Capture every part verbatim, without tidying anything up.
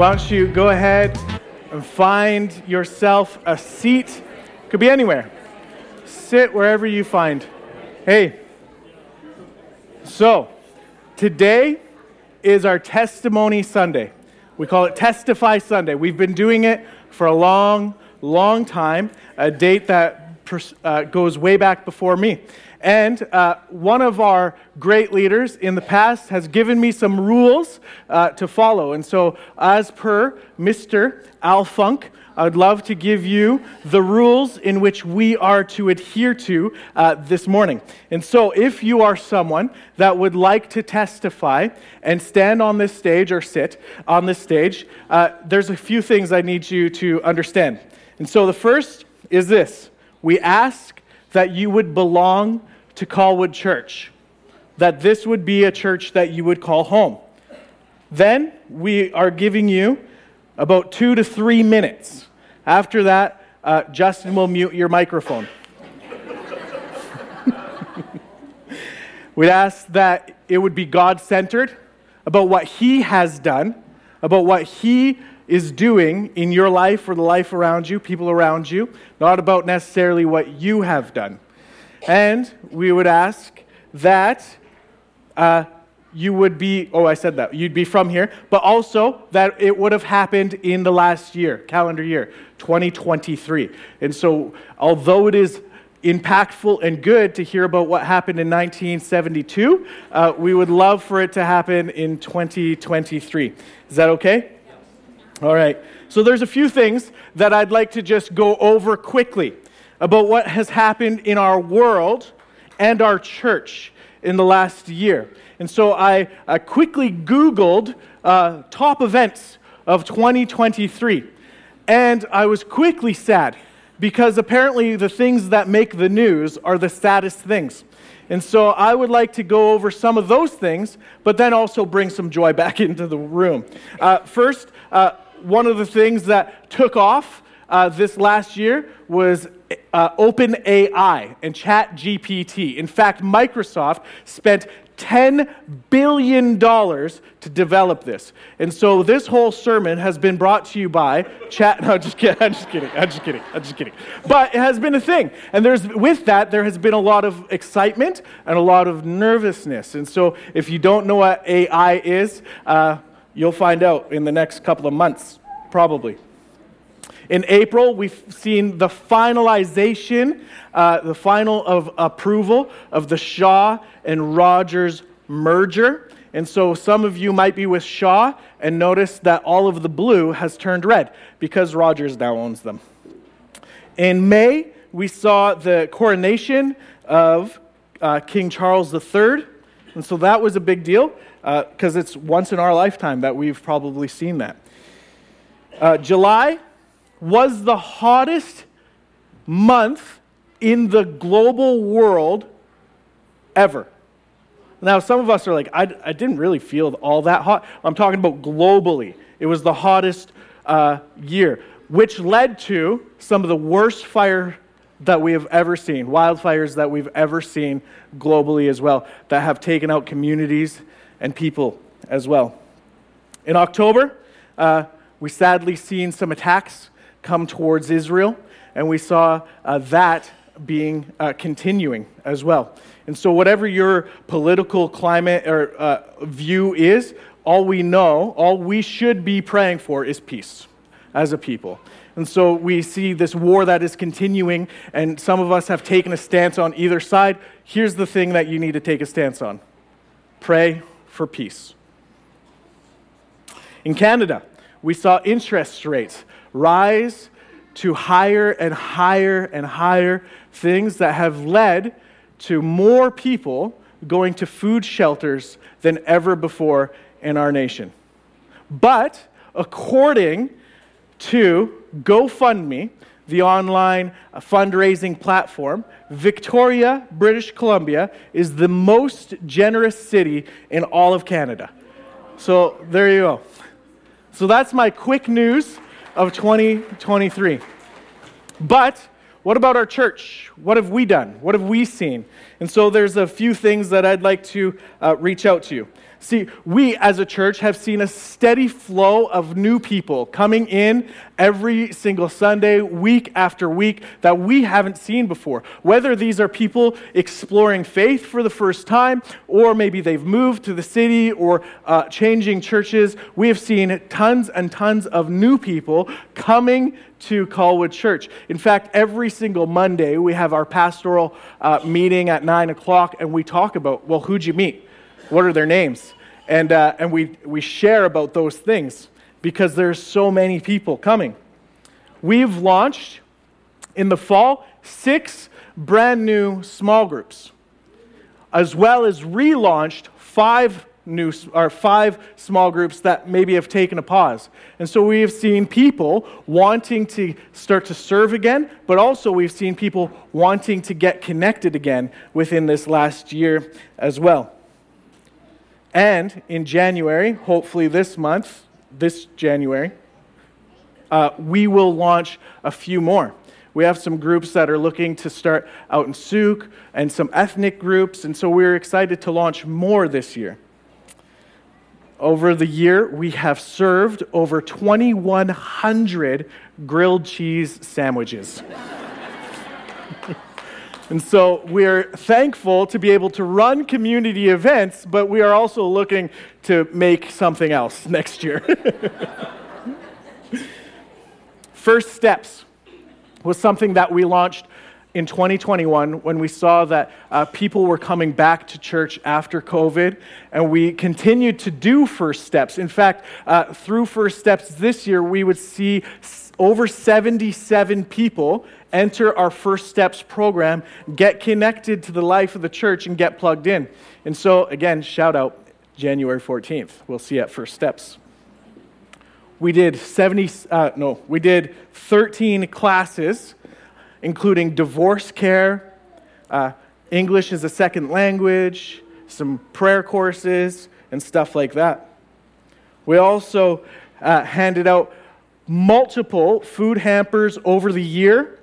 why don't you go ahead and find yourself a seat? Could be anywhere. Sit wherever you find. Hey. So, today is our Testimony Sunday. We call it Testify Sunday. We've been doing it for a long, long time, a date that pers- uh, goes way back before me. And uh, one of our great leaders in the past has given me some rules uh, to follow. And so, as per Mister Al Funk, I'd love to give you the rules in which we are to adhere to uh, this morning. And so, if you are someone that would like to testify and stand on this stage or sit on this stage, uh, there's a few things I need you to understand. And so, the first is this. We ask that you would belong to Colwood Church, that this would be a church that you would call home. Then we are giving you about two to three minutes. After that, uh, Justin will mute your microphone. We'd ask that it would be God-centered, about what He has done, about what He is doing in your life or the life around you, people around you, not about necessarily what you have done. And we would ask that uh, you would be, oh, I said that, you'd be from here, but also that it would have happened in the last year, calendar year, twenty twenty-three. And so, although it is impactful and good to hear about what happened in nineteen seventy-two, uh, we would love for it to happen in twenty twenty-three. Is that okay? All right, so there's a few things that I'd like to just go over quickly about what has happened in our world and our church in the last year. And so I uh, quickly Googled uh, top events of twenty twenty-three, and I was quickly sad because apparently the things that make the news are the saddest things. And so I would like to go over some of those things, but then also bring some joy back into the room. Uh, first, uh, One of the things that took off uh, this last year was uh, OpenAI and ChatGPT. In fact, Microsoft spent ten billion dollars to develop this. And so this whole sermon has been brought to you by Chat... No, I'm just kidding. I'm just kidding. I'm just kidding. I'm just kidding. But it has been a thing. And there's with that, there has been a lot of excitement and a lot of nervousness. And so if you don't know what A I is... Uh, You'll find out in the next couple of months, probably. In April, we've seen the finalization, uh, the final of approval of the Shaw and Rogers merger. And so some of you might be with Shaw and notice that all of the blue has turned red because Rogers now owns them. In May, we saw the coronation of uh, King Charles the Third. And so that was a big deal, because uh, it's once in our lifetime that we've probably seen that. Uh, July was the hottest month in the global world ever. Now, some of us are like, I, I didn't really feel all that hot. I'm talking about globally. It was the hottest uh, year, which led to some of the worst fire that we have ever seen, wildfires that we've ever seen globally as well, that have taken out communities and people as well. In October, uh, we sadly seen some attacks come towards Israel, and we saw uh, that being uh, continuing as well. And so whatever your political climate or uh, view is, all we know, all we should be praying for is peace as a people. And so we see this war that is continuing, and some of us have taken a stance on either side. Here's the thing that you need to take a stance on. Pray for peace. In Canada, we saw interest rates rise to higher and higher and higher things that have led to more people going to food shelters than ever before in our nation. But according to GoFundMe, the online fundraising platform, Victoria, British Columbia, is the most generous city in all of Canada. So there you go. So that's my quick news of twenty twenty-three. But what about our church? What have we done? What have we seen? And so there's a few things that I'd like to uh, reach out to you. See, we as a church have seen a steady flow of new people coming in every single Sunday, week after week, that we haven't seen before. Whether these are people exploring faith for the first time, or maybe they've moved to the city or uh, changing churches, we have seen tons and tons of new people coming to Colwood Church. In fact, every single Monday, we have our pastoral uh, meeting at nine o'clock, and we talk about, well, who'd you meet? What are their names? And uh, and we, we share about those things because there's so many people coming. We've launched, in the fall, six brand new small groups, as well as relaunched five new or five small groups that maybe have taken a pause. And so we have seen people wanting to start to serve again, but also we've seen people wanting to get connected again within this last year as well. And in January, hopefully this month, this January, uh, we will launch a few more. We have some groups that are looking to start out in Souk and some ethnic groups, and so we're excited to launch more this year. Over the year, we have served over twenty-one hundred grilled cheese sandwiches. And so we're thankful to be able to run community events, but we are also looking to make something else next year. First Steps was something that we launched in twenty twenty-one when we saw that uh, people were coming back to church after COVID, and we continued to do First Steps. In fact, uh, through First Steps this year, we would see over seventy-seven people enter our First Steps program, get connected to the life of the church, and get plugged in. And so, again, shout out, January fourteenth. We'll see you at First Steps. We did seventy, uh, no, we did thirteen classes, including divorce care, uh, English as a second language, some prayer courses, and stuff like that. We also uh, handed out multiple food hampers over the year,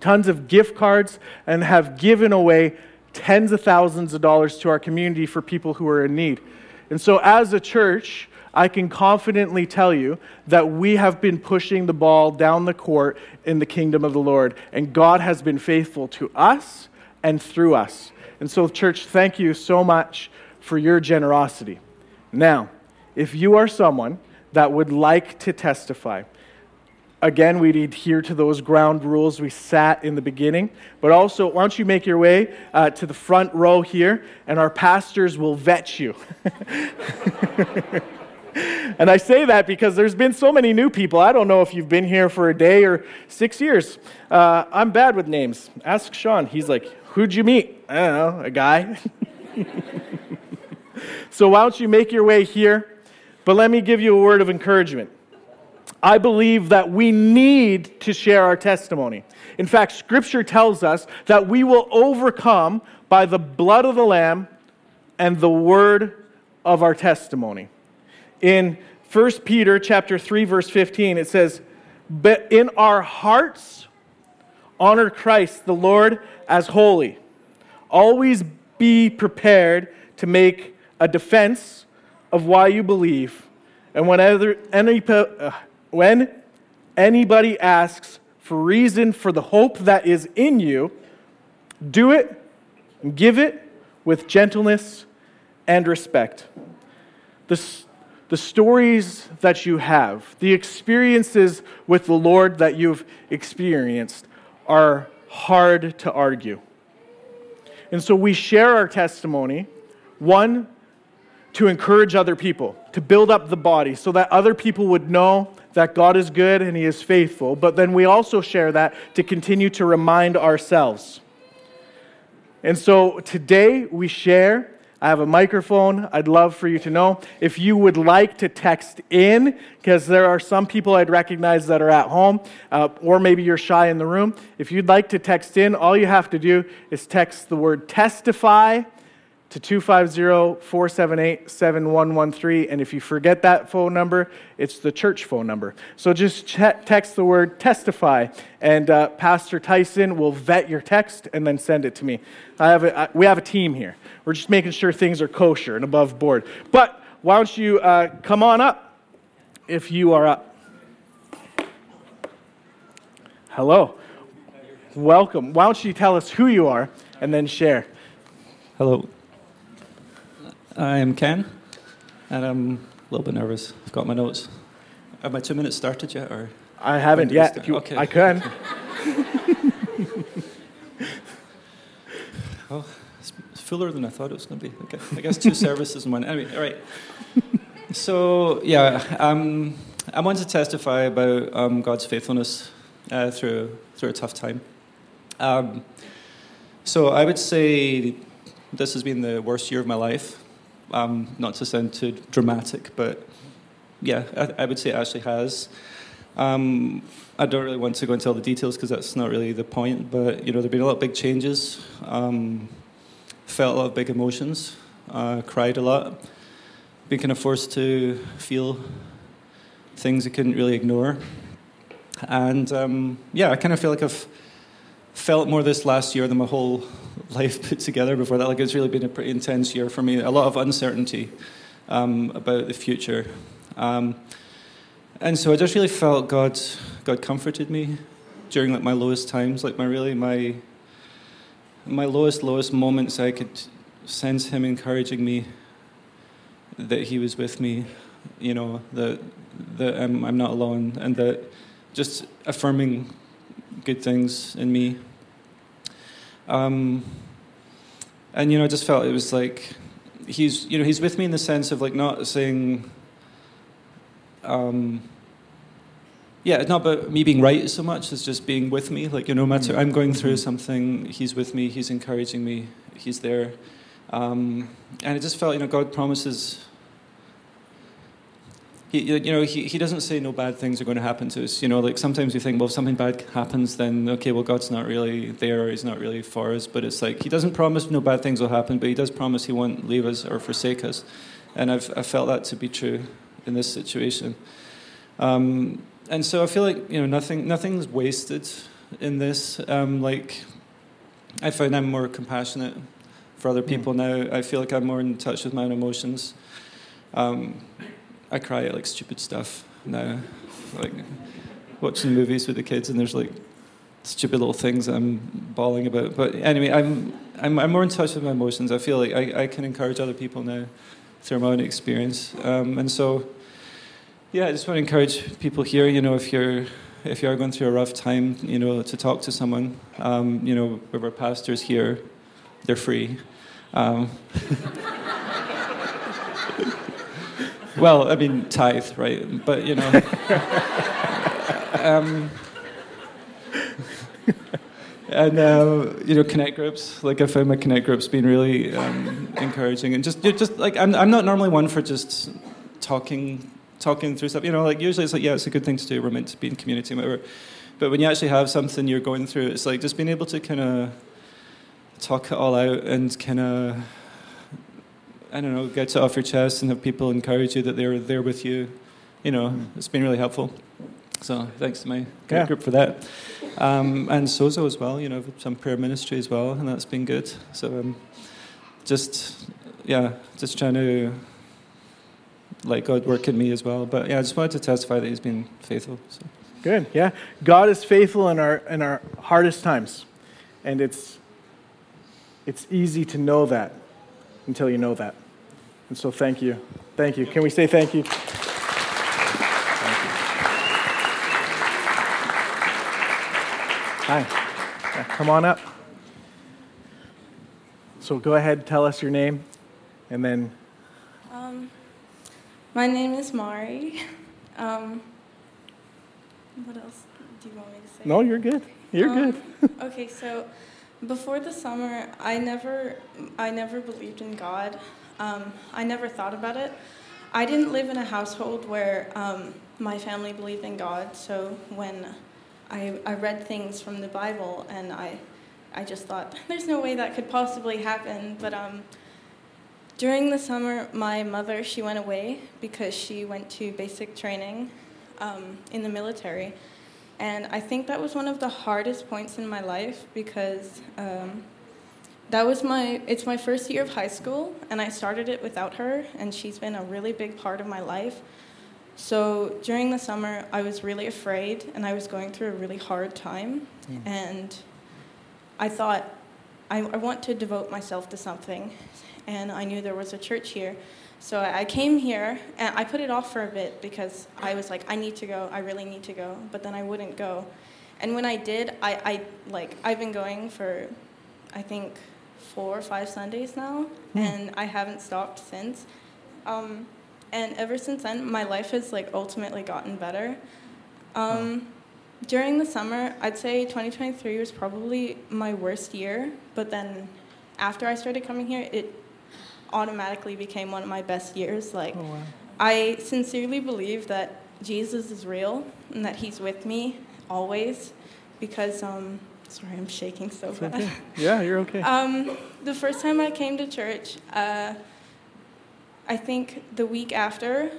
tons of gift cards, and have given away tens of thousands of dollars to our community for people who are in need. And so as a church, I can confidently tell you that we have been pushing the ball down the court in the kingdom of the Lord, and God has been faithful to us and through us. And so, church, thank you so much for your generosity. Now, if you are someone that would like to testify, again, we'd adhere to those ground rules we sat in the beginning. But also, why don't you make your way uh, to the front row here, and our pastors will vet you. And I say that because there's been so many new people. I don't know if you've been here for a day or six years. Uh, I'm bad with names. Ask Sean. He's like, who'd you meet? I don't know, a guy. So why don't you make your way here? But let me give you a word of encouragement. I believe that we need to share our testimony. In fact, Scripture tells us that we will overcome by the blood of the Lamb and the word of our testimony. In First Peter chapter three, verse fifteen, it says, "But in our hearts, honor Christ the Lord as holy. Always be prepared to make a defense of why you believe. And whenever any, uh, when anybody asks for reason for the hope that is in you, do it and give it with gentleness and respect." The The stories that you have, the experiences with the Lord that you've experienced are hard to argue. And so we share our testimony, one, to encourage other people, to build up the body so that other people would know that God is good and He is faithful. But then we also share that to continue to remind ourselves. And so today we share. I have a microphone. I'd love for you to know. If you would like to text in, because there are some people I'd recognize that are at home, uh, or maybe you're shy in the room. If you'd like to text in, all you have to do is text the word testify to two five zero, four seven eight, seven one one three. And if you forget that phone number, it's the church phone number. So just te- text the word testify, and uh, Pastor Tyson will vet your text and then send it to me. I have a, I, we have a team here. We're just making sure things are kosher and above board. But why don't you uh, come on up if you are up. Hello. Welcome. Why don't you tell us who you are and then share. Hello. I am Ken, and I'm a little bit nervous. I've got my notes. Have my two minutes started yet? Or I haven't yet. If you, okay. I can. Oh, it's fuller than I thought it was going to be. Okay. I guess two services in one. Anyway, all right. So, yeah, um, I wanted to testify about um, God's faithfulness uh, through through a tough time. Um, so I would say... This has been the worst year of my life. Um, not to sound too dramatic, but yeah, I, I would say it actually has. Um, I don't really want to go into all the details because that's not really the point, but you know, there have been a lot of big changes. Um, felt a lot of big emotions. Uh, cried a lot. Been kind of forced to feel things I couldn't really ignore. And um, yeah, I kind of feel like I've felt more this last year than my whole life put together before that. Like, it's really been a pretty intense year for me. A lot of uncertainty um, about the future. Um, and so I just really felt God God comforted me during like my lowest times, like my really my my lowest, lowest moments. I could sense him encouraging me that he was with me, you know, that that I'm, I'm not alone, and that just affirming good things in me. Um, and, you know, I just felt it was like, he's, you know, he's with me in the sense of, like, not saying, um, yeah, it's not about me being right so much as just being with me. Like, you know, no matter, I'm going through something, he's with me, he's encouraging me, he's there. Um, and I just felt, you know, God promises... He, you know, he, he doesn't say no bad things are going to happen to us. You know, like sometimes we think, well, if something bad happens, then, okay, well, God's not really there, he's not really for us. But it's like, he doesn't promise no bad things will happen, but he does promise he won't leave us or forsake us. And I've I felt that to be true in this situation. Um, and so I feel like, you know, nothing nothing's wasted in this. Um, like, I find I'm more compassionate for other people mm. now. I feel like I'm more in touch with my own emotions. Um I cry at like stupid stuff now, like watching movies with the kids, and there's like stupid little things that I'm bawling about. But anyway, I'm I'm, I'm more in touch with my emotions. I feel like I, I can encourage other people now through my own experience. Um, and so, yeah, I just want to encourage people here. You know, if you're if you are going through a rough time, you know, to talk to someone. Um, you know, with our pastors here, they're free. Um, Well, I mean, tithe, right? But, you know... um, and, uh, you know, connect groups. Like, I found my connect groups being really um, encouraging. And just, just like, I'm I'm not normally one for just talking talking through stuff. You know, like, usually it's like, yeah, it's a good thing to do. We're meant to be in community and whatever. But when you actually have something you're going through, it's like just being able to kind of talk it all out and kind of... I don't know, get it off your chest and have people encourage you that they're there with you. You know, mm-hmm. It's been really helpful. So thanks to my yeah. group for that. Um, and Sozo as well, you know, some prayer ministry as well, and that's been good. So um, just, yeah, just trying to let God work in me as well. But yeah, I just wanted to testify that he's been faithful. So. Good, yeah. God is faithful in our in our hardest times. And it's it's easy to know that until you know that. And so thank you. Thank you. Can we say thank you? Thank you. Hi. Yeah, come on up. So go ahead, tell us your name, and then... Um, my name is Mari. Um, what else do you want me to say? No, you're good. You're um, good. Okay, so... Before the summer, I never I never believed in God. Um, I never thought about it. I didn't live in a household where um, my family believed in God, so when I, I read things from the Bible, and I I just thought, there's no way that could possibly happen, but um, During the summer, my mother, she went away because she went to basic training um, in the military. And I think that was one of the hardest points in my life because um, that was my, it's my first year of high school, and I started it without her, and she's been a really big part of my life. So during the summer, I was really afraid, and I was going through a really hard time. Mm. And I thought, I, I want to devote myself to something. And I knew there was a church here. So I came here, and I put it off for a bit because I was like, I need to go. I really need to go. But then I wouldn't go. And when I did, I, I like, I've been going for, I think, four or five Sundays now. Mm. And I haven't stopped since. Um, and ever since then, my life has, like, ultimately gotten better. Um, wow. During the summer, I'd say twenty twenty-three was probably my worst year. But then after I started coming here, it automatically became one of my best years. Like, oh, wow. I sincerely believe that Jesus is real and that he's with me always because, um, sorry, I'm shaking so it's bad. Okay. Yeah, you're okay. um, the first time I came to church, uh, I think the week after,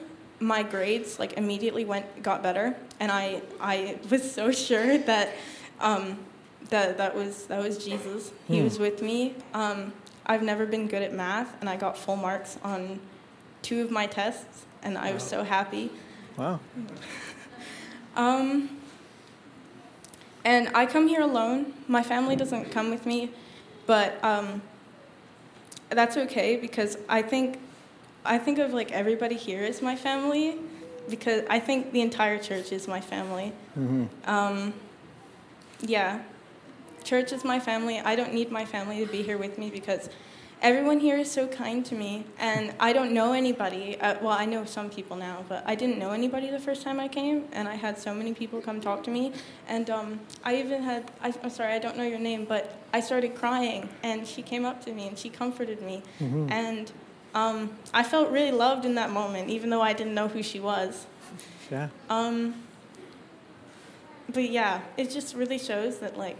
my grades, like, immediately went got better, and I I was so sure that um, that that was that was Jesus. He mm. was with me. Um, I've never been good at math, and I got full marks on two of my tests, and I wow. was so happy. Wow. um, and I come here alone. My family doesn't come with me, but um, that's okay because I think I think of, like, everybody here as my family because I think the entire church is my family. Mm-hmm. Um, yeah. Church is my family. I don't need my family to be here with me because everyone here is so kind to me. And I don't know anybody. Uh, well, I know some people now, but I didn't know anybody the first time I came. And I had so many people come talk to me. And um, I even had, I, I'm sorry, I don't know your name, but I started crying. And she came up to me and she comforted me. Mm-hmm. And Um, I felt really loved in that moment, even though I didn't know who she was. Yeah. Um, but yeah, it just really shows that, like,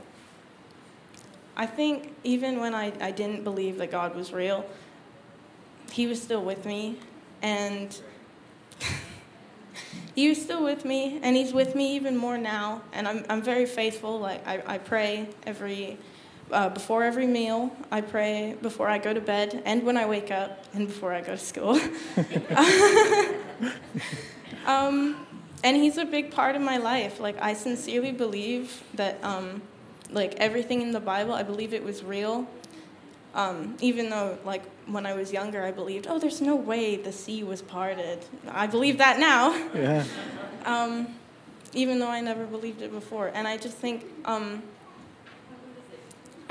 I think even when I, I didn't believe that God was real, he was still with me, and he was still with me, and he's with me even more now, and I'm I'm very faithful. Like, I, I pray every Uh, before every meal, I pray before I go to bed and when I wake up and before I go to school. um, and he's a big part of my life. Like, I sincerely believe that, um, like, everything in the Bible, I believe it was real. Um, even though, like, when I was younger, I believed, oh, there's no way the sea was parted. I believe that now. Yeah. um, even though I never believed it before. And I just think... Um,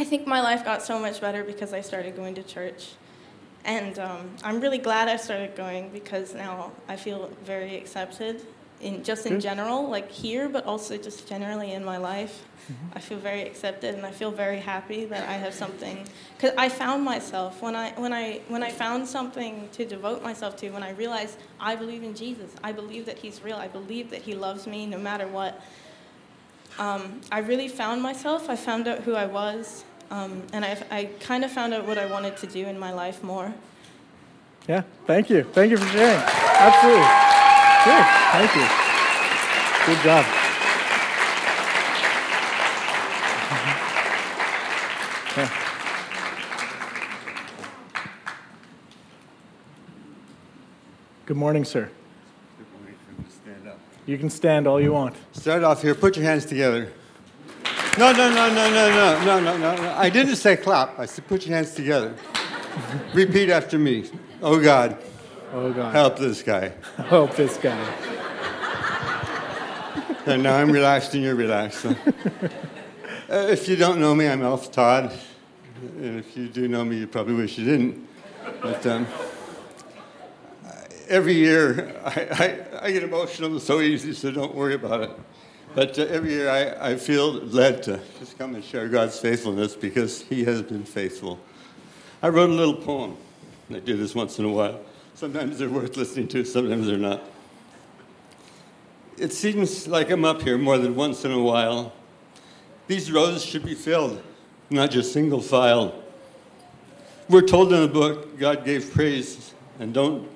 I think my life got so much better because I started going to church. And um, I'm really glad I started going because now I feel very accepted, in just in general, like here, but also just generally in my life. Mm-hmm. I feel very accepted, and I feel very happy that I have something. Because I found myself. When I, when, I, when I found something to devote myself to, when I realized I believe in Jesus, I believe that he's real, I believe that he loves me no matter what, Um, I really found myself. I found out who I was, um, and I, I kind of found out what I wanted to do in my life more. Yeah, thank you. Thank you for sharing. Absolutely. Good. Thank you. Good job. Yeah. Good morning, sir. You can stand all you want. Start off here. Put your hands together. No, no, no, no, no, no, no, no, no. I didn't say clap. I said put your hands together. Repeat after me. Oh, God. Oh, God. Help this guy. Help this guy. And now I'm relaxed and you're relaxed. So. uh, if you don't know me, I'm Alf Todd. And if you do know me, you probably wish you didn't. But... Um, Every year, I, I, I get emotional so easy, so don't worry about it. But uh, every year, I, I feel led to just come and share God's faithfulness because he has been faithful. I wrote a little poem. I do this once in a while. Sometimes they're worth listening to, sometimes they're not. It seems like I'm up here more than once in a while. These rows should be filled, not just single file. We're told in the book, God gave praise and don't,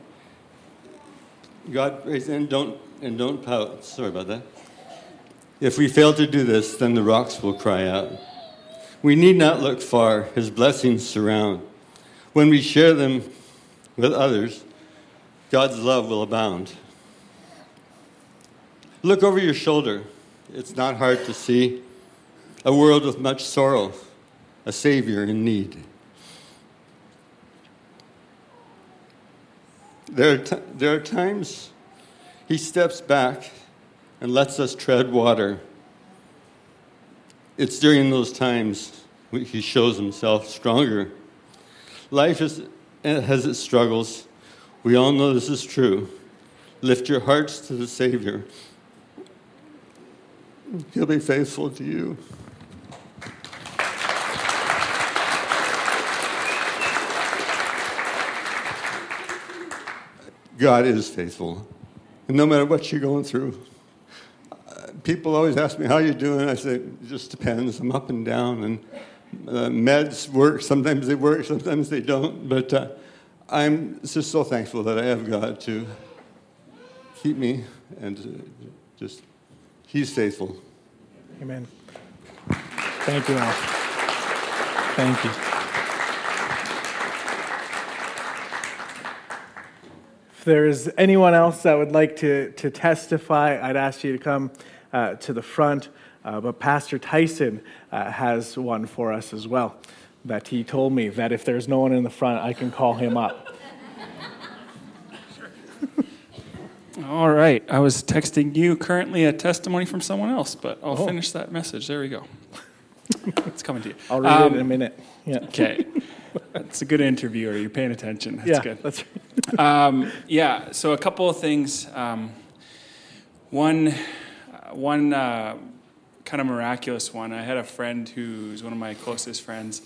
God praise and don't, and don't pout. Sorry about that. If we fail to do this, then the rocks will cry out. We need not look far. His blessings surround. When we share them with others, God's love will abound. Look over your shoulder. It's not hard to see a world with much sorrow, a Savior in need. There are, t- there are times he steps back and lets us tread water. It's during those times he shows himself stronger. Life is, has its struggles. We all know this is true. Lift your hearts to the Savior. He'll be faithful to you. God is faithful. And no matter what you're going through, people always ask me, how you doing? I say, it just depends. I'm up and down. And uh, meds work. Sometimes they work. Sometimes they don't. But uh, I'm just so thankful that I have God to keep me and uh, just... He's faithful. Amen. Thank you, Al. Thank you. If there is anyone else that would like to, to testify, I'd ask you to come uh, to the front. Uh, but Pastor Tyson uh, has one for us as well, that he told me that if there's no one in the front, I can call him up. All right. I was texting you currently a testimony from someone else, but I'll oh. finish that message. There we go. It's coming to you. I'll read um, it in a minute. Yeah. Okay. That's a good interviewer. You're paying attention. That's yeah, good. That's right. um, yeah. So a couple of things. Um, one, uh, one uh, kind of miraculous one. I had a friend who's one of my closest friends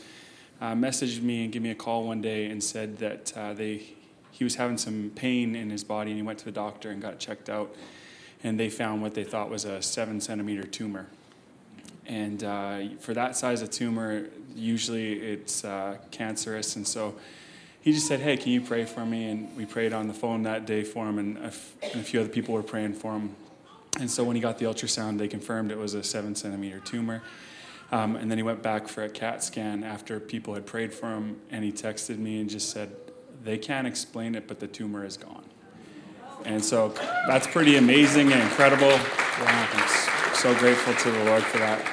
uh, messaged me and gave me a call one day and said that uh, they... He was having some pain in his body, and he went to the doctor and got checked out, and they found what they thought was a seven-centimeter tumor. And uh, for that size of tumor, usually it's uh, cancerous, and so he just said, hey, can you pray for me? And we prayed on the phone that day for him, and a, f- and a few other people were praying for him. And so when he got the ultrasound, they confirmed it was a seven-centimeter tumor. Um, and then he went back for a CAT scan after people had prayed for him, and he texted me and just said, they can't explain it, but the tumor is gone. And so that's pretty amazing and incredible. Wow, I'm so grateful to the Lord for that.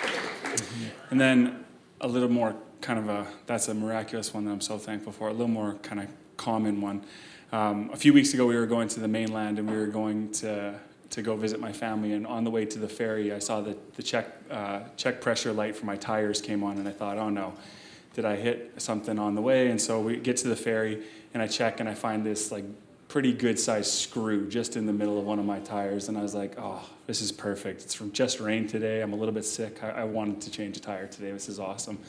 And then a little more kind of a, that's a miraculous one that I'm so thankful for, a little more kind of common one. Um, a few weeks ago, we were going to the mainland, and we were going to to go visit my family. And on the way to the ferry, I saw that the check, uh, check pressure light for my tires came on, and I thought, oh no, did I hit something on the way? And so we get to the ferry, and I check, and I find this like pretty good-sized screw just in the middle of one of my tires. And I was like, oh, this is perfect. It's from just rain today. I'm a little bit sick. I, I wanted to change a tire today. This is awesome.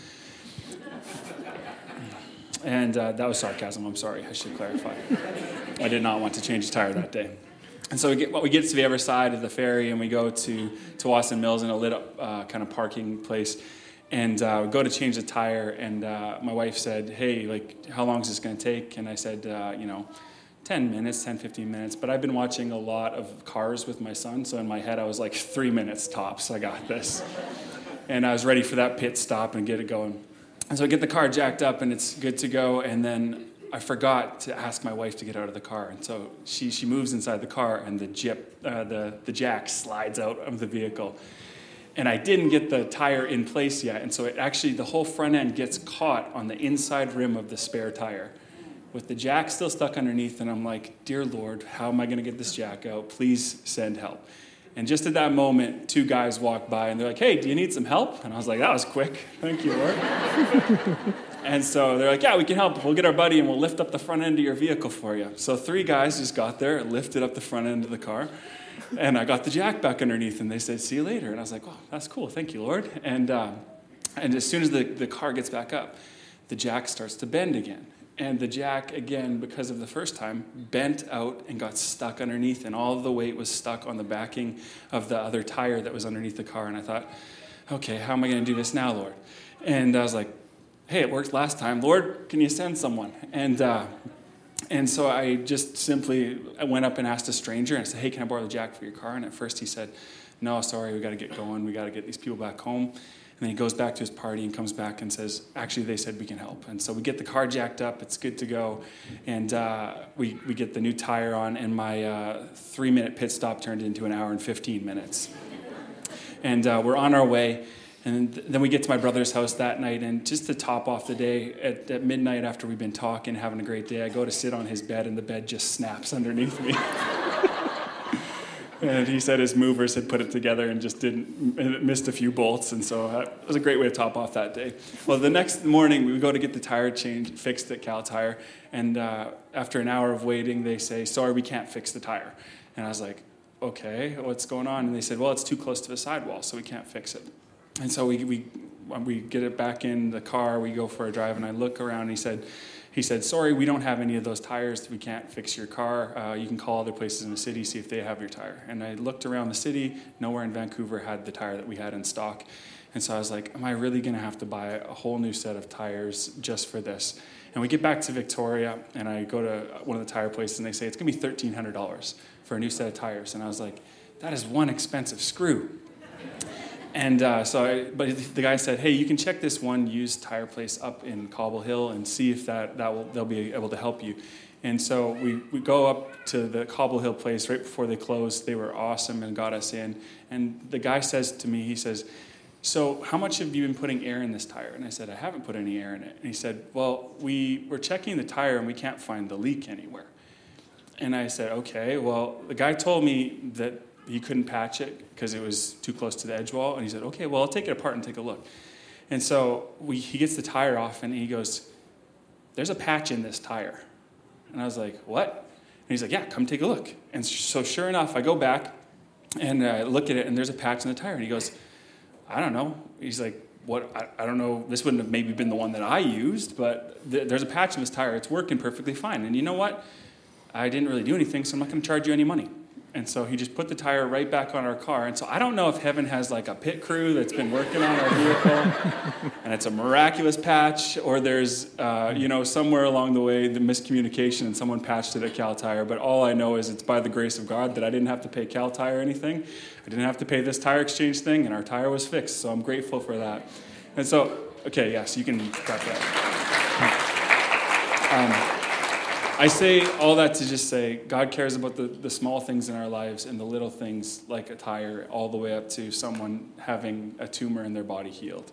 And uh, that was sarcasm. I'm sorry. I should clarify. I did not want to change a tire that day. And so we get, well, we get to the other side of the ferry, and we go to, to Watson Mills in a lit-up uh, kind of parking place. And uh, we go to change the tire, and uh, my wife said, hey, like, how long is this going to take? And I said, uh, you know, ten minutes, ten, fifteen minutes. But I've been watching a lot of cars with my son, so in my head I was like, three minutes tops, I got this. And I was ready for that pit stop and get it going. And so I get the car jacked up, and it's good to go, and then I forgot to ask my wife to get out of the car. And so she, she moves inside the car, and the, jip, uh, the, the jack slides out of the vehicle. And I didn't get the tire in place yet, and so it actually, the whole front end gets caught on the inside rim of the spare tire with the jack still stuck underneath, and I'm like, dear Lord, how am I going to get this jack out? Please send help. And just at that moment, two guys walk by, and they're like, hey, do you need some help? And I was like, that was quick. Thank you, Lord. And so they're like, yeah, we can help. We'll get our buddy, and we'll lift up the front end of your vehicle for you. So three guys just got there and lifted up the front end of the car. And I got the jack back underneath, and they said, see you later. And I was like, wow, that's cool. Thank you, Lord. And um, and as soon as the, the car gets back up, the jack starts to bend again. And the jack, again, because of the first time, bent out and got stuck underneath. And all of the weight was stuck on the backing of the other tire that was underneath the car. And I thought, okay, how am I going to do this now, Lord? And I was like, hey, it worked last time. Lord, can you send someone? And uh, and so I just simply I went up and asked a stranger, and I said, hey, can I borrow the jack for your car? And at first he said, no, sorry, we got to get going. We got to get these people back home. And then he goes back to his party and comes back and says, actually, they said we can help. And so we get the car jacked up. It's good to go. And uh, we, we get the new tire on, and my uh, three-minute pit stop turned into an hour and fifteen minutes. And uh, we're on our way. And th- then we get to my brother's house that night. And just to top off the day, at, at midnight after we've been talking, having a great day, I go to sit on his bed, and the bed just snaps underneath me. And he said his movers had put it together and just didn't, it missed a few bolts. And so that was a great way to top off that day. Well, the next morning, we go to get the tire change fixed at Cal Tire. And uh, after an hour of waiting, they say, sorry, we can't fix the tire. And I was like, okay, what's going on? And they said, well, it's too close to the sidewall, so we can't fix it. And so we we we get it back in the car. We go for a drive, and I look around, and he said, He said, sorry, we don't have any of those tires. We can't fix your car. Uh, you can call other places in the city, see if they have your tire. And I looked around the city. Nowhere in Vancouver had the tire that we had in stock. And so I was like, am I really going to have to buy a whole new set of tires just for this? And we get back to Victoria, and I go to one of the tire places, and they say, it's going to be thirteen hundred dollars for a new set of tires. And I was like, that is one expensive screw. And uh, so, I, but the guy said, hey, you can check this one used tire place up in Cobble Hill and see if that, that will they'll be able to help you. And so we, we go up to the Cobble Hill place right before they closed. They were awesome and got us in. And the guy says to me, he says, so how much have you been putting air in this tire? And I said, I haven't put any air in it. And he said, well, we were checking the tire and we can't find the leak anywhere. And I said, okay, well, the guy told me that he couldn't patch it because it was too close to the edge wall. And he said, okay, well, I'll take it apart and take a look. And so we, he gets the tire off, and he goes, there's a patch in this tire. And I was like, what? And he's like, yeah, come take a look. And so sure enough, I go back, and I look at it, and there's a patch in the tire. And he goes, I don't know. He's like, what? I, I don't know. This wouldn't have maybe been the one that I used, but th- there's a patch in this tire. It's working perfectly fine. And you know what? I didn't really do anything, so I'm not going to charge you any money. And so he just put the tire right back on our car. And so I don't know if heaven has like a pit crew that's been working on our vehicle and it's a miraculous patch, or there's, uh, you know, somewhere along the way the miscommunication and someone patched it at Cal Tire. But all I know is it's by the grace of God that I didn't have to pay Cal Tire anything. I didn't have to pay this tire exchange thing, and our tire was fixed. So I'm grateful for that. And so, okay, yes, you can clap that. Um, I say all that to just say God cares about the, the small things in our lives and the little things like a tire, all the way up to someone having a tumor in their body healed.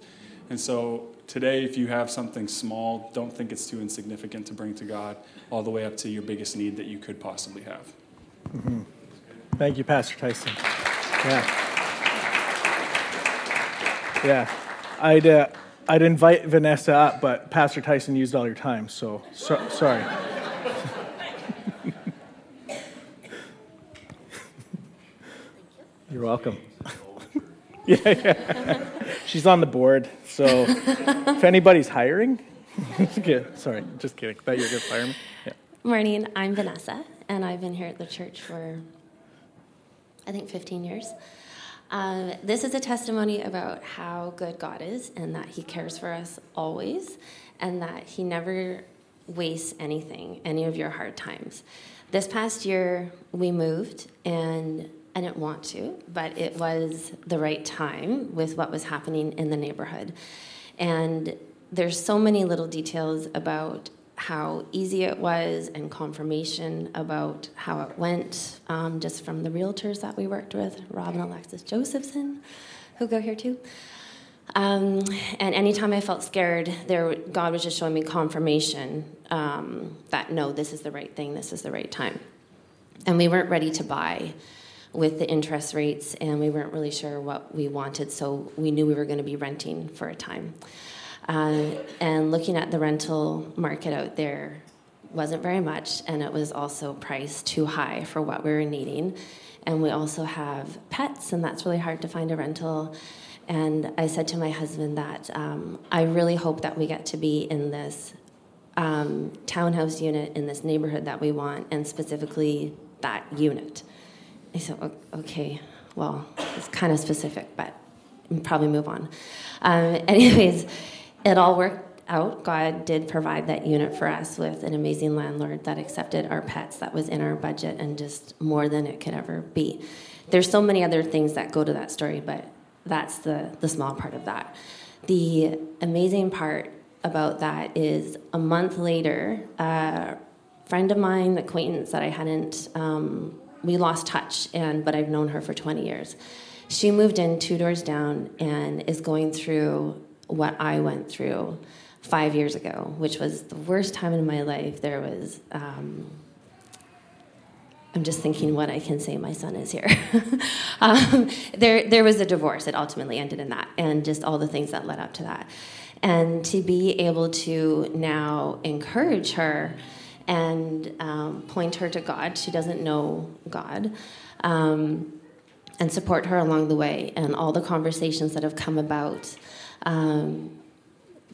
And so today, if you have something small, don't think it's too insignificant to bring to God, all the way up to your biggest need that you could possibly have. Mm-hmm. Thank you, Pastor Tyson. Yeah. Yeah. I'd, uh, I'd invite Vanessa up, but Pastor Tyson used all your time, so, so sorry. You're welcome. yeah, yeah. She's on the board, so if anybody's hiring, sorry, just kidding. Thought you were gonna fire me. Yeah. Morning, I'm Vanessa, and I've been here at the church for I think fifteen years. Um, this is a testimony about how good God is, and that He cares for us always, and that He never wastes anything, any of your hard times. This past year, we moved, and I didn't want to, but it was the right time with what was happening in the neighborhood. And there's so many little details about how easy it was and confirmation about how it went, um, just from the realtors that we worked with, Rob and Alexis Josephson, who go here too. Um, and anytime I felt scared, there God was just showing me confirmation um, that, no, this is the right thing, this is the right time. And we weren't ready to buy with the interest rates, and we weren't really sure what we wanted, so we knew we were going to be renting for a time. Uh, and looking at the rental market out there wasn't very much, and it was also priced too high for what we were needing. And we also have pets, and that's really hard to find a rental. And I said to my husband that um, I really hope that we get to be in this um, townhouse unit in this neighborhood that we want, and specifically that unit. I said, okay, well, it's kind of specific, but probably move on. Um, anyways, it all worked out, God did provide that unit for us with an amazing landlord that accepted our pets. That was in our budget and just more than it could ever be. There's so many other things that go to that story, but that's the, the small part of that. The amazing part about that is a month later, a friend of mine, acquaintance that I hadn't, um, we lost touch, and but I've known her for twenty years. She moved in two doors down and is going through what I went through five years ago, which was the worst time in my life. There was, um, I'm just thinking what I can say, my son is here. um, there there was a divorce. It ultimately ended in that, and just all the things that led up to that. And to be able to now encourage her and um, point her to God, she doesn't know God, um, and support her along the way, and all the conversations that have come about um,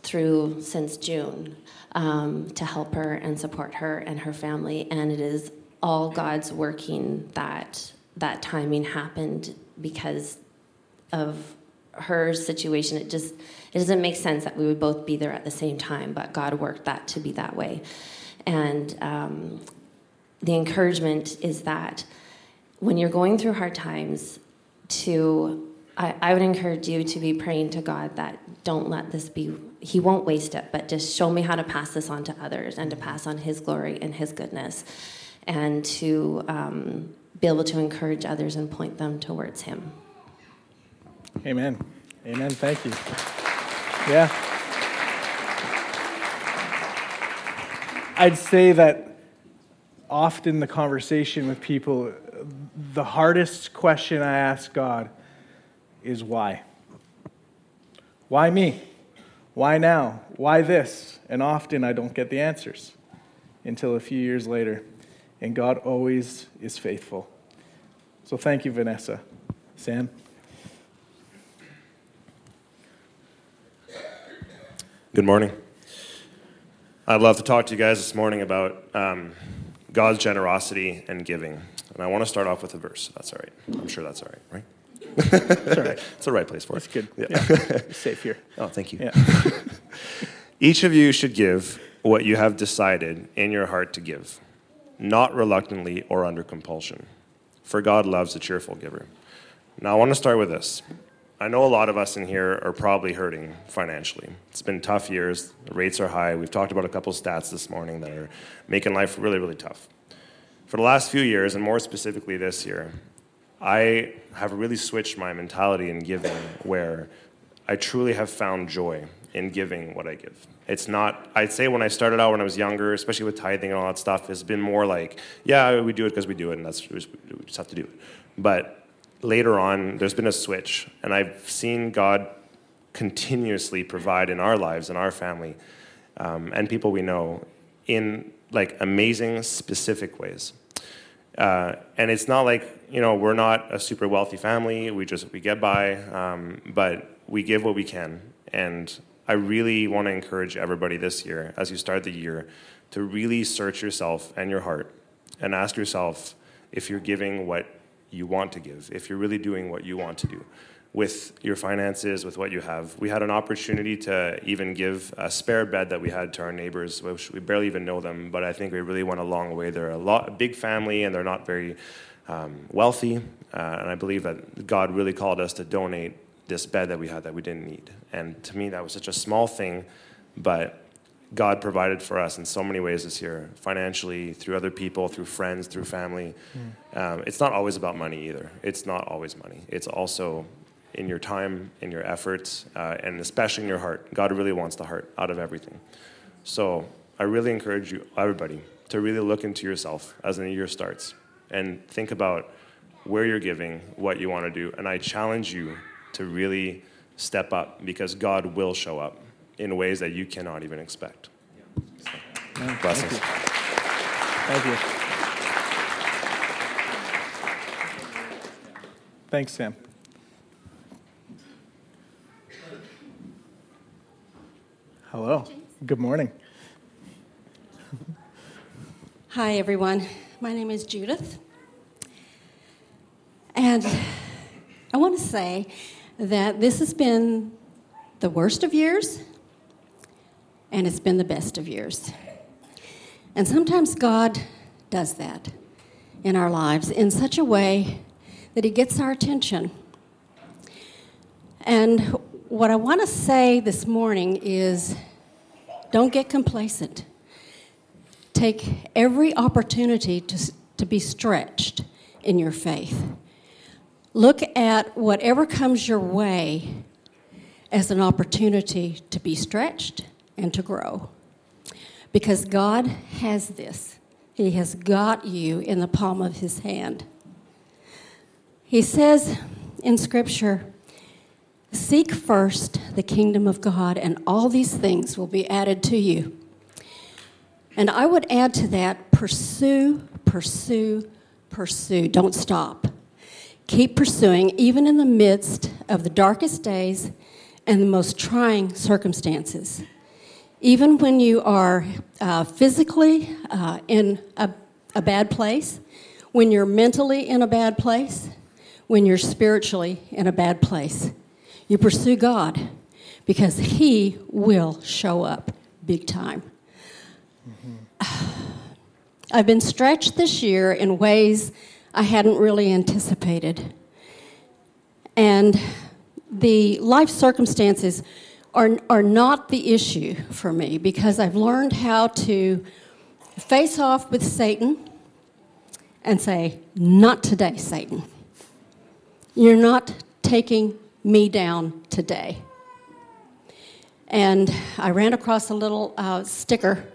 through since June um, to help her and support her and her family. And it is all God's working that that timing happened because of her situation. It just it doesn't make sense that we would both be there at the same time, but God worked that to be that way. And um, the encouragement is that when you're going through hard times, to I, I would encourage you to be praying to God that don't let this be, he won't waste it, but just show me how to pass this on to others and to pass on his glory and his goodness, and to um, be able to encourage others and point them towards him. Amen. Amen. Thank you. Yeah. I'd say that often the conversation with people, the hardest question I ask God is why? Why me? Why now? Why this? And often I don't get the answers until a few years later. And God always is faithful. So thank you, Vanessa. Sam? Good morning. I'd love to talk to you guys this morning about um, God's generosity and giving. And I want to start off with a verse. That's all right. I'm sure that's all right, right? It's all right. It's the right place for it. It's good. Yeah. Yeah. It's safe here. Oh, thank you. Yeah. Each of you should give what you have decided in your heart to give, not reluctantly or under compulsion, for God loves a cheerful giver. Now, I want to start with this. I know a lot of us in here are probably hurting financially. It's been tough years. The rates are high. We've talked about a couple stats this morning that are making life really, really tough. For the last few years, and more specifically this year, I have really switched my mentality in giving, where I truly have found joy in giving what I give. It's not, I'd say when I started out when I was younger, especially with tithing and all that stuff, it's been more like, yeah, we do it because we do it, and that's we just have to do it. But later on, there's been a switch, and I've seen God continuously provide in our lives, in our family, um, and people we know, in like amazing, specific ways. Uh, and it's not like, you know, we're not a super wealthy family. We just we get by, um, but we give what we can. And I really want to encourage everybody this year, as you start the year, to really search yourself and your heart, and ask yourself if you're giving what you want to give, if you're really doing what you want to do with your finances, with what you have. We had an opportunity to even give a spare bed that we had to our neighbors, which we barely even know them, but I think we really went a long way. They're a lot a big family, and they're not very um, wealthy, uh, and I believe that God really called us to donate this bed that we had that we didn't need. And to me, that was such a small thing, but God provided for us in so many ways this year, financially, through other people, through friends, through family. Mm. Um, it's not always about money either. It's not always money. It's also in your time, in your efforts, uh, and especially in your heart. God really wants the heart out of everything. So I really encourage you, everybody, to really look into yourself as the year starts and think about where you're giving, what you want to do. And I challenge you to really step up, because God will show up in ways that you cannot even expect. So, yeah, blessings. Thank you. Thank you. Thanks, Sam. Hello. Good morning. Hi, everyone. My name is Judith. And I want to say that this has been the worst of years, and it's been the best of years. And sometimes God does that in our lives in such a way that he gets our attention. And what I want to say this morning is don't get complacent. Take every opportunity to, to be stretched in your faith. Look at whatever comes your way as an opportunity to be stretched and to grow. Because God has this. He has got you in the palm of his hand. He says in Scripture, seek first the kingdom of God, and all these things will be added to you. And I would add to that, pursue, pursue, pursue. Don't stop. Keep pursuing, even in the midst of the darkest days and the most trying circumstances. Even when you are uh, physically uh, in a, a bad place, when you're mentally in a bad place, when you're spiritually in a bad place, you pursue God because he will show up big time. Mm-hmm. I've been stretched this year in ways I hadn't really anticipated. And the life circumstances are, are not the issue for me because I've learned how to face off with Satan and say, not today, Satan. You're not taking me down today. And I ran across a little uh, sticker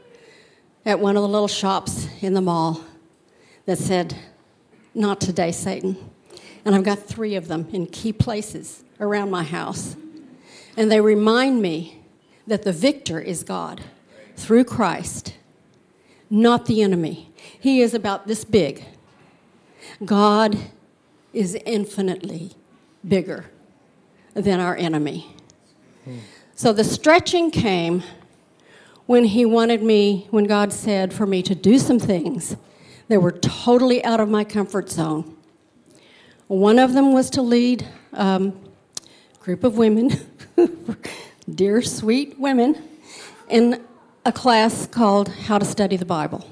at one of the little shops in the mall that said, not today, Satan. And I've got three of them in key places around my house. And they remind me that the victor is God through Christ, not the enemy. He is about this big. God is infinitely bigger than our enemy. Hmm. So the stretching came when he wanted me, when God said for me to do some things that were totally out of my comfort zone. One of them was to lead um, a group of women, dear, sweet women, in a class called How to Study the Bible.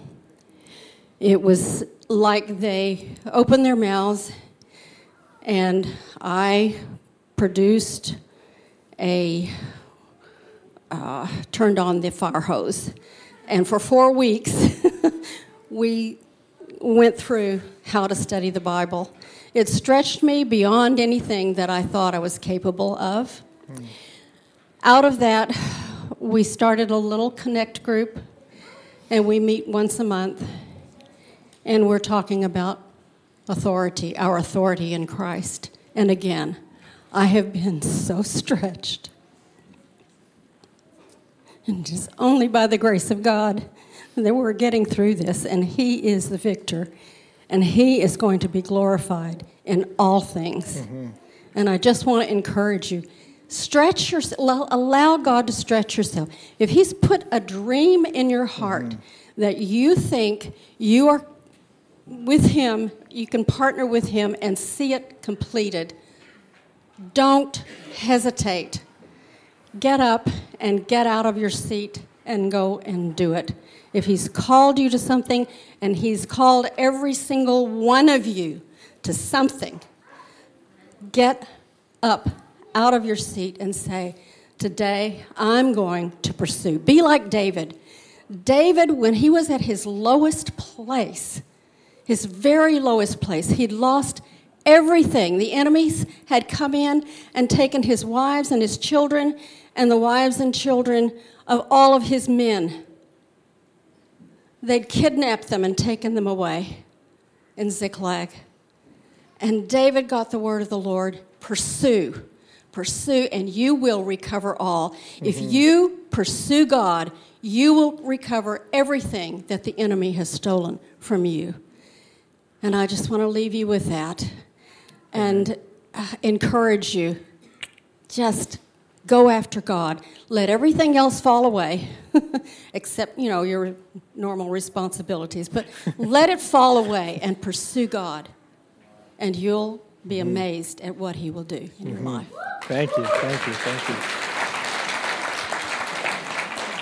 It was like they opened their mouths, and I produced a, uh, turned on the fire hose. And for four weeks, we went through how to study the Bible. It stretched me beyond anything that I thought I was capable of. Mm. Out of that, we started a little connect group, and we meet once a month, and we're talking about authority, our authority in Christ. And again, I have been so stretched. And it's only by the grace of God that we're getting through this, and he is the victor, and he is going to be glorified in all things. Mm-hmm. And I just want to encourage you, stretch yourself, allow God to stretch yourself. If he's put a dream in your heart mm-hmm. that you think you are with him, you can partner with him and see it completed, don't hesitate. Get up and get out of your seat and go and do it. If he's called you to something, and he's called every single one of you to something, get up out of your seat and say, today I'm going to pursue. Be like David. David, when he was at his lowest place, his very lowest place, he'd lost everything. The enemies had come in and taken his wives and his children and the wives and children of all of his men. They'd kidnapped them and taken them away in Ziklag. And David got the word of the Lord, pursue, pursue, and you will recover all. Mm-hmm. If you pursue God, you will recover everything that the enemy has stolen from you. And I just want to leave you with that and uh, encourage you. Just go after God. Let everything else fall away, except, you know, your normal responsibilities. But let it fall away and pursue God, and you'll be mm-hmm. amazed at what he will do in mm-hmm. your life. Thank you, thank you, thank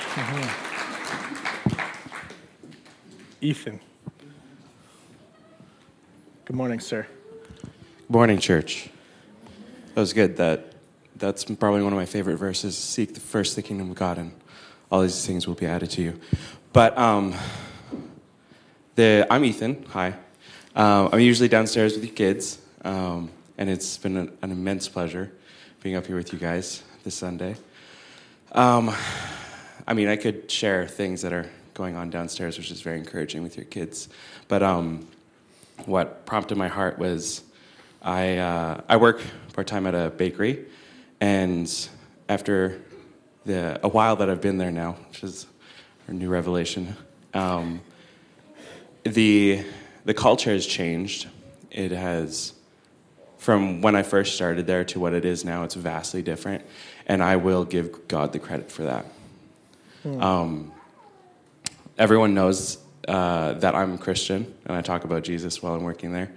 you. Mm-hmm. Ethan. Good morning, sir. Good morning, church. That was good. That That's probably one of my favorite verses. Seek the first the kingdom of God, and all these things will be added to you. But um, the, I'm Ethan. Hi. Uh, I'm usually downstairs with you kids, um, and it's been an, an immense pleasure being up here with you guys this Sunday. Um, I mean, I could share things that are going on downstairs, which is very encouraging with your kids. But um, what prompted my heart was I uh, I work part-time at a bakery, and after the a while that I've been there now, which is a new revelation, um, the... The culture has changed. It has, from when I first started there to what it is now, it's vastly different. And I will give God the credit for that. Mm. Um, everyone knows uh, that I'm a Christian, and I talk about Jesus while I'm working there.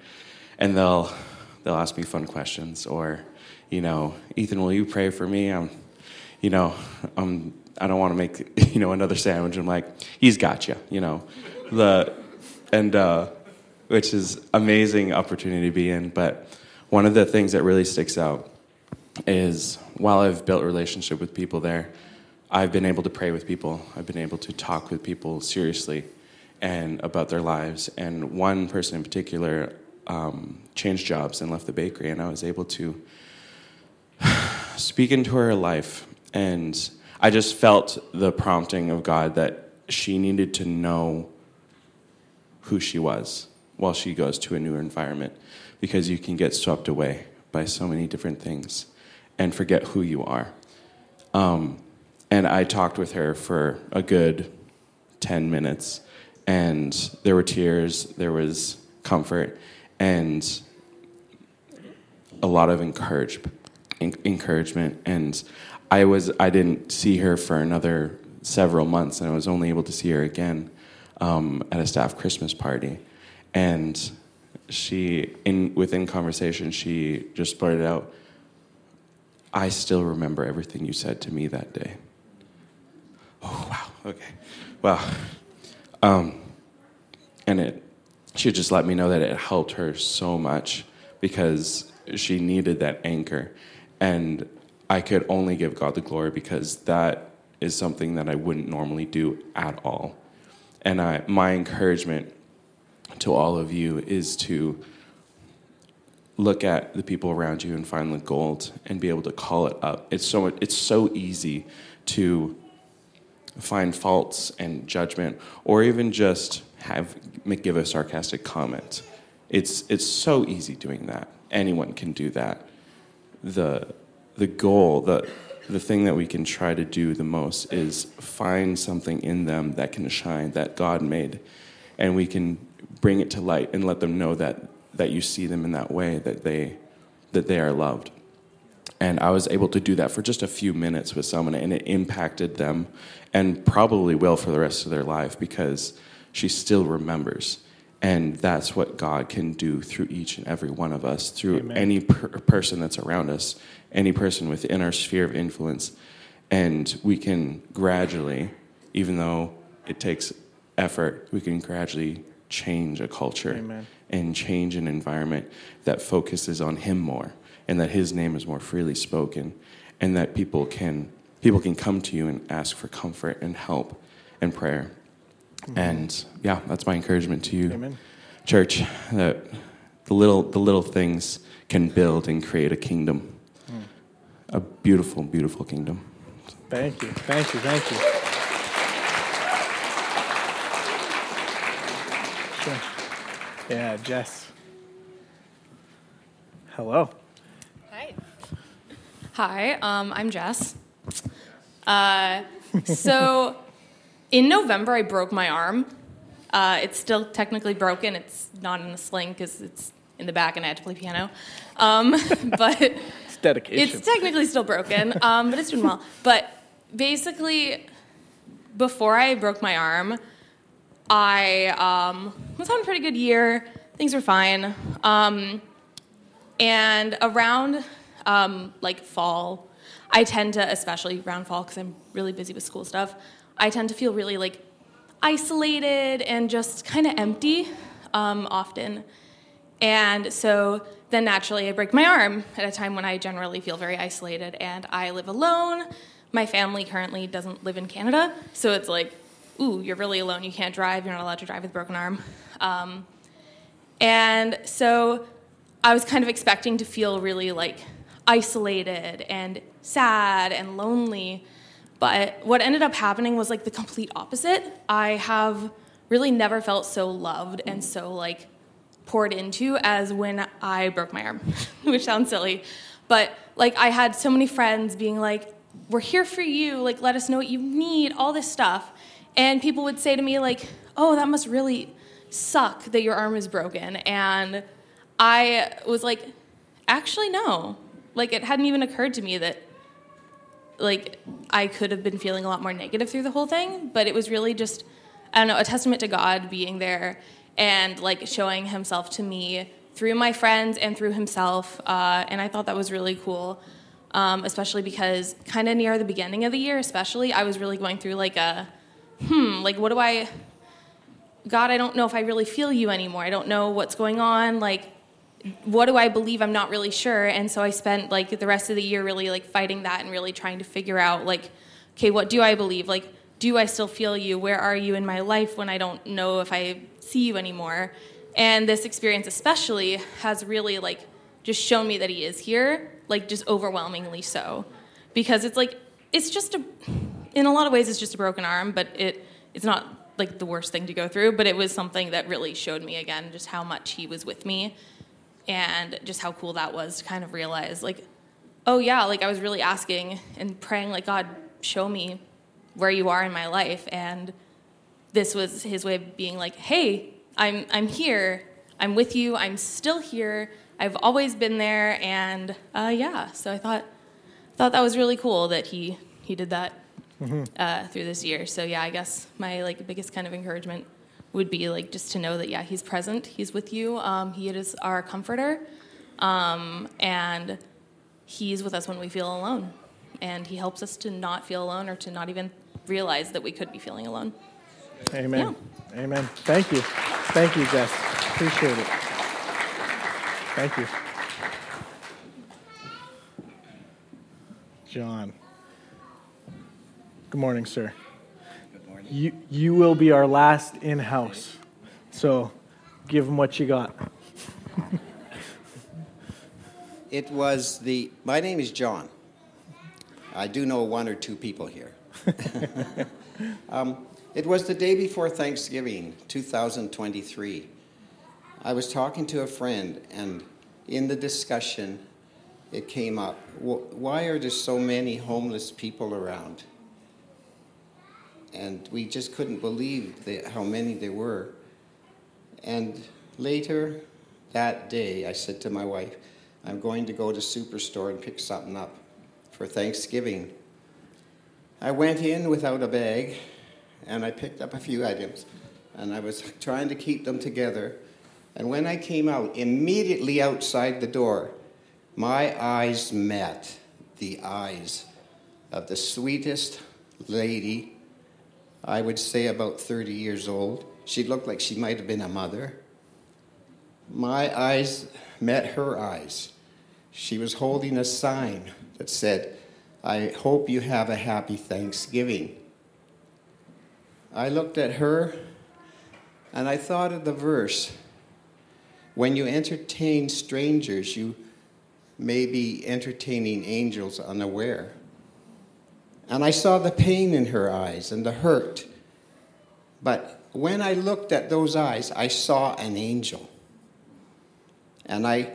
And they'll they'll ask me fun questions, or, you know, Ethan, will you pray for me? I'm, you know, I'm, I don't want to make, you know, another sandwich. I'm like, he's got you, you know, the and. Uh, which is amazing opportunity to be in. But one of the things that really sticks out is while I've built relationship with people there, I've been able to pray with people. I've been able to talk with people seriously and about their lives. And one person in particular um, changed jobs and left the bakery, and I was able to speak into her life. And I just felt the prompting of God that she needed to know who she was while she goes to a new environment, because you can get swept away by so many different things and forget who you are. Um, and I talked with her for a good ten minutes, and there were tears, there was comfort, and a lot of encourage, encouragement. And I was I didn't see her for another several months, and I was only able to see her again um, at a staff Christmas party. And she, in within conversation, she just blurted out, I still remember everything you said to me that day. Oh, wow, okay, wow. Um, and it, she just let me know that it helped her so much, because she needed that anchor. And I could only give God the glory, because that is something that I wouldn't normally do at all. And I, my encouragement to all of you is to look at the people around you and find the gold and be able to call it up. It's so it's so easy to find faults and judgment, or even just have give a sarcastic comment. It's it's so easy doing that. Anyone can do that. The the goal, the the thing that we can try to do the most is find something in them that can shine, that God made, and we can bring it to light and let them know that, that you see them in that way, that they that they are loved. And I was able to do that for just a few minutes with someone, and it impacted them and probably will for the rest of their life, because she still remembers. And that's what God can do through each and every one of us, through Amen. any per- person that's around us, any person within our sphere of influence. And we can gradually, even though it takes effort, we can gradually change a culture Amen. and change an environment that focuses on him more, and that his name is more freely spoken, and that people can people can come to you and ask for comfort and help and prayer. Amen. And yeah, that's my encouragement to you, Amen. church, that the little the little things can build and create a kingdom, mm. a beautiful, beautiful kingdom. Thank you, thank you, thank you. Yeah, Jess. Hello. Hi. Hi, um, I'm Jess. Uh, so, in November, I broke my arm. Uh, it's still technically broken. It's not in a sling because it's in the back and I had to play piano. Um, but it's dedication. It's technically still broken, um, but it's doing well. But basically, before I broke my arm, I um, was having a pretty good year. Things were fine. Um, and around, um, like, fall, I tend to, especially around fall, because I'm really busy with school stuff, I tend to feel really like isolated and just kind of empty um, often. And so then naturally I break my arm at a time when I generally feel very isolated, and I live alone. My family currently doesn't live in Canada, so it's like, ooh, you're really alone. You can't drive. You're not allowed to drive with a broken arm. Um, and so I was kind of expecting to feel really like isolated and sad and lonely. But what ended up happening was like the complete opposite. I have really never felt so loved and so like poured into as when I broke my arm, which sounds silly. But like I had so many friends being like, we're here for you, like let us know what you need, all this stuff. And people would say to me like, oh, that must really suck that your arm is broken. And I was like, actually, no. Like it hadn't even occurred to me that like I could have been feeling a lot more negative through the whole thing, but it was really just, I don't know, a testament to God being there and like showing himself to me through my friends and through himself. Uh, and I thought that was really cool, um, especially because kind of near the beginning of the year, especially, I was really going through like a, hmm, like what do I, God, I don't know if I really feel you anymore. I don't know what's going on. Like, what do I believe? I'm not really sure. And so I spent like the rest of the year really like fighting that and really trying to figure out like, okay, what do I believe? Like, do I still feel you? Where are you in my life when I don't know if I see you anymore? And this experience especially has really like just shown me that he is here, like just overwhelmingly so. Because it's like, it's just a, in a lot of ways it's just a broken arm, but it it's not like the worst thing to go through, but it was something that really showed me again just how much he was with me. And just how cool that was to kind of realize, like, oh, yeah, like, I was really asking and praying, like, God, show me where you are in my life. And this was his way of being like, hey, I'm I'm here. I'm with you. I'm still here. I've always been there. And, uh, yeah, so I thought thought that was really cool that he, he did that mm-hmm. uh, through this year. So, yeah, I guess my, like, biggest kind of encouragement would be like just to know that yeah he's present, he's with you, um, he is our comforter, um, and he's with us when we feel alone, and he helps us to not feel alone or to not even realize that we could be feeling alone. Amen. Yeah. Amen. Thank you, thank you, Jess. Appreciate it. Thank you, John. Good morning, sir. You you will be our last in-house, so give them what you got. It was the, my name is John. I do know one or two people here. um, it was the day before Thanksgiving, two thousand twenty-three. I was talking to a friend, and in the discussion, it came up, why are there so many homeless people around? And we just couldn't believe the, how many there were. And later that day, I said to my wife, I'm going to go to Superstore and pick something up for Thanksgiving. I went in without a bag, and I picked up a few items. And I was trying to keep them together. And when I came out, immediately outside the door, my eyes met the eyes of the sweetest lady, I would say about thirty years old. She looked like she might have been a mother. My eyes met her eyes. She was holding a sign that said, I hope you have a happy Thanksgiving. I looked at her and I thought of the verse, when you entertain strangers, you may be entertaining angels unaware. And I saw the pain in her eyes and the hurt. But when I looked at those eyes, I saw an angel. And I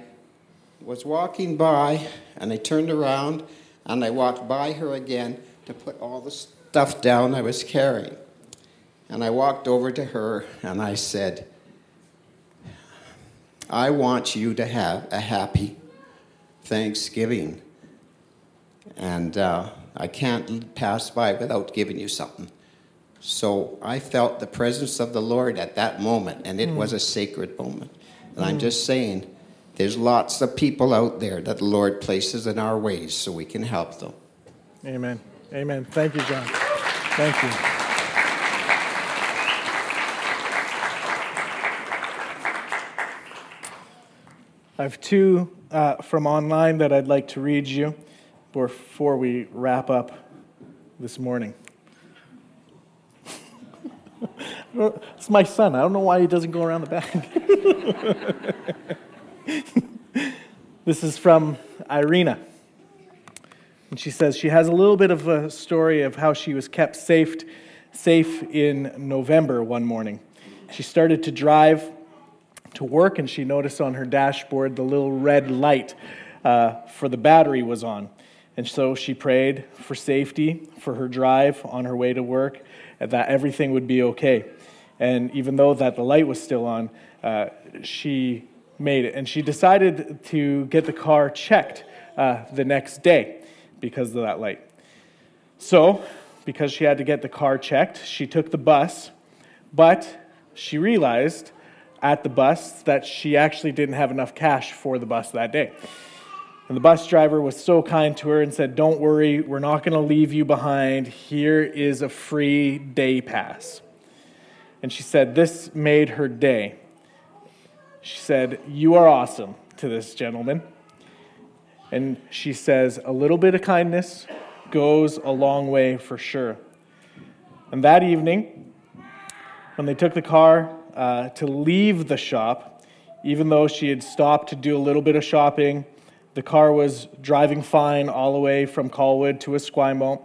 was walking by, and I turned around, and I walked by her again to put all the stuff down I was carrying. And I walked over to her, and I said, I want you to have a happy Thanksgiving. And uh, I can't pass by without giving you something. So I felt the presence of the Lord at that moment, and it mm. was a sacred moment. And mm. I'm just saying, there's lots of people out there that the Lord places in our ways so we can help them. Amen. Amen. Thank you, John. Thank you. I have two uh, from online that I'd like to read you before we wrap up this morning. It's my son. I don't know why he doesn't go around the back. This is from Irina. And she says she has a little bit of a story of how she was kept safe, safe in November one morning. She started to drive to work, and she noticed on her dashboard the little red light uh, for the battery was on. And so she prayed for safety for her drive on her way to work, that everything would be okay. And even though that the light was still on, uh, she made it. And she decided to get the car checked uh, the next day because of that light. So, because she had to get the car checked, she took the bus, but she realized at the bus that she actually didn't have enough cash for the bus that day. And the bus driver was so kind to her and said, "Don't worry, we're not going to leave you behind. Here is a free day pass." And she said, this made her day. She said, "You are awesome," to this gentleman. And she says, "A little bit of kindness goes a long way for sure." And that evening, when they took the car uh, to leave the shop, even though she had stopped to do a little bit of shopping, the car was driving fine all the way from Colwood to Esquimalt.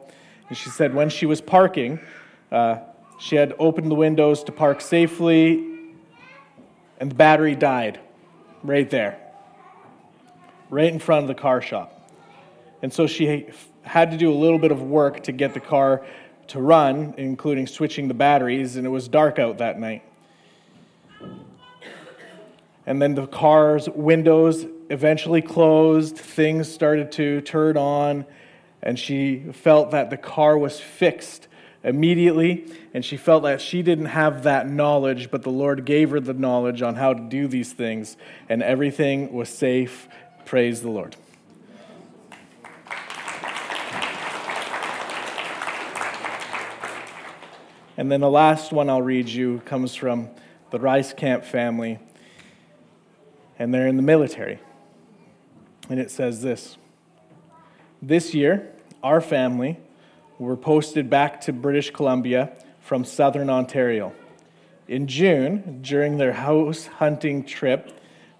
And she said when she was parking, uh, she had opened the windows to park safely, and the battery died right there, right in front of the car shop. And so she had to do a little bit of work to get the car to run, including switching the batteries, and it was dark out that night. And then the car's windows eventually closed, things started to turn on, and she felt that the car was fixed immediately, and she felt that she didn't have that knowledge, but the Lord gave her the knowledge on how to do these things, and everything was safe. Praise the Lord. And then the last one I'll read you comes from the Rice Camp family, and they're in the military. And it says this: "This year, our family were posted back to British Columbia from southern Ontario. In June, during their house hunting trip,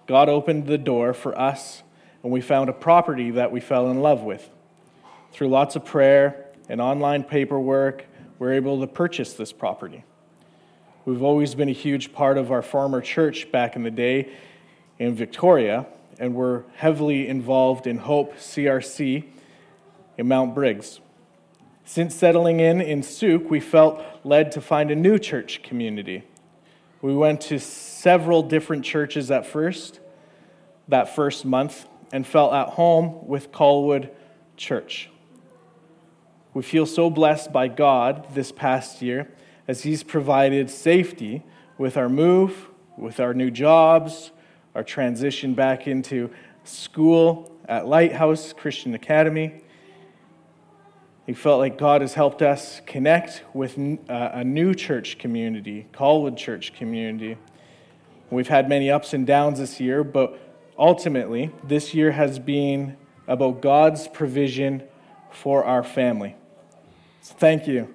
God opened the door for us, and we found a property that we fell in love with. Through lots of prayer and online paperwork, we were able to purchase this property. We've always been a huge part of our former church back in the day in Victoria, and we're heavily involved in Hope C R C in Mount Briggs. Since settling in in Souk, we felt led to find a new church community. We went to several different churches at first, that first month, and felt at home with Colwood Church. We feel so blessed by God this past year as He's provided safety with our move, with our new jobs, our transition back into school at Lighthouse Christian Academy. It felt like God has helped us connect with a new church community, Colwood Church community. We've had many ups and downs this year, but ultimately, this year has been about God's provision for our family. So thank you,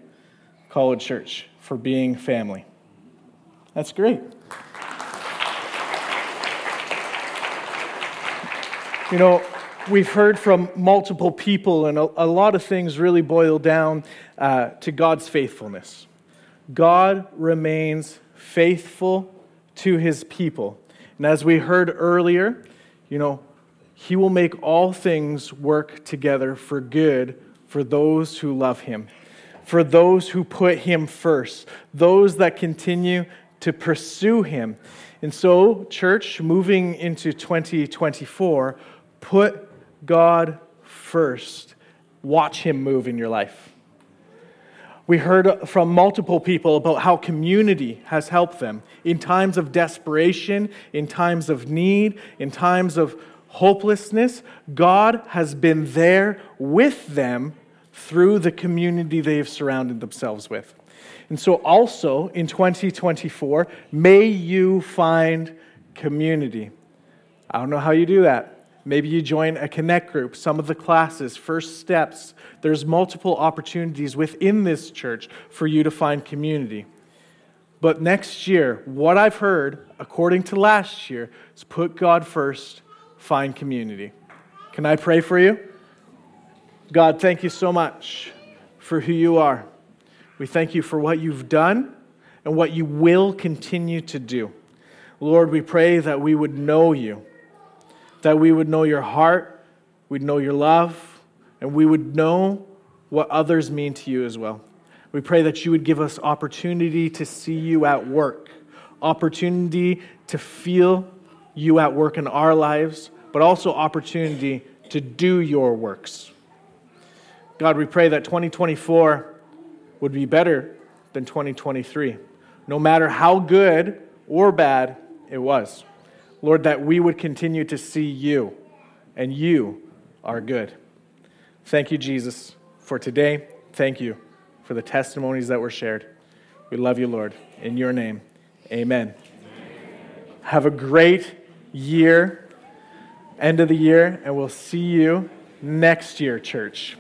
Colwood Church, for being family." That's great. You know, we've heard from multiple people, and a, a lot of things really boil down uh, to God's faithfulness. God remains faithful to His people. And as we heard earlier, you know, He will make all things work together for good for those who love Him, for those who put Him first, those that continue to pursue Him. And so, church, moving into twenty twenty-four, put God first. Watch Him move in your life. We heard from multiple people about how community has helped them in times of desperation, in times of need, in times of hopelessness. God has been there with them through the community they've surrounded themselves with. And so also in twenty twenty-four, may you find community. I don't know how you do that. Maybe you join a connect group, some of the classes, First Steps. There's multiple opportunities within this church for you to find community. But next year, what I've heard, according to last year, is put God first, find community. Can I pray for you? God, thank you so much for who you are. We thank you for what you've done and what you will continue to do. Lord, we pray that we would know you, that we would know your heart, we'd know your love, and we would know what others mean to you as well. We pray that you would give us opportunity to see you at work, opportunity to feel you at work in our lives, but also opportunity to do your works. God, we pray that twenty twenty-four would be better than twenty twenty-three, no matter how good or bad it was. Lord, that we would continue to see you, and you are good. Thank you, Jesus, for today. Thank you for the testimonies that were shared. We love you, Lord. In your name, amen. Amen. Have a great year, end of the year, and we'll see you next year, church.